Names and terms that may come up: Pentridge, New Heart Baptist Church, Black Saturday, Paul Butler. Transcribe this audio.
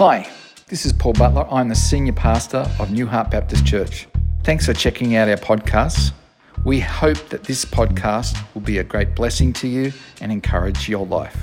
Hi, this is Paul Butler. I'm the Senior Pastor of New Heart Baptist Church. Thanks for checking out our podcasts. We hope that this podcast will be a great blessing to you and encourage your life.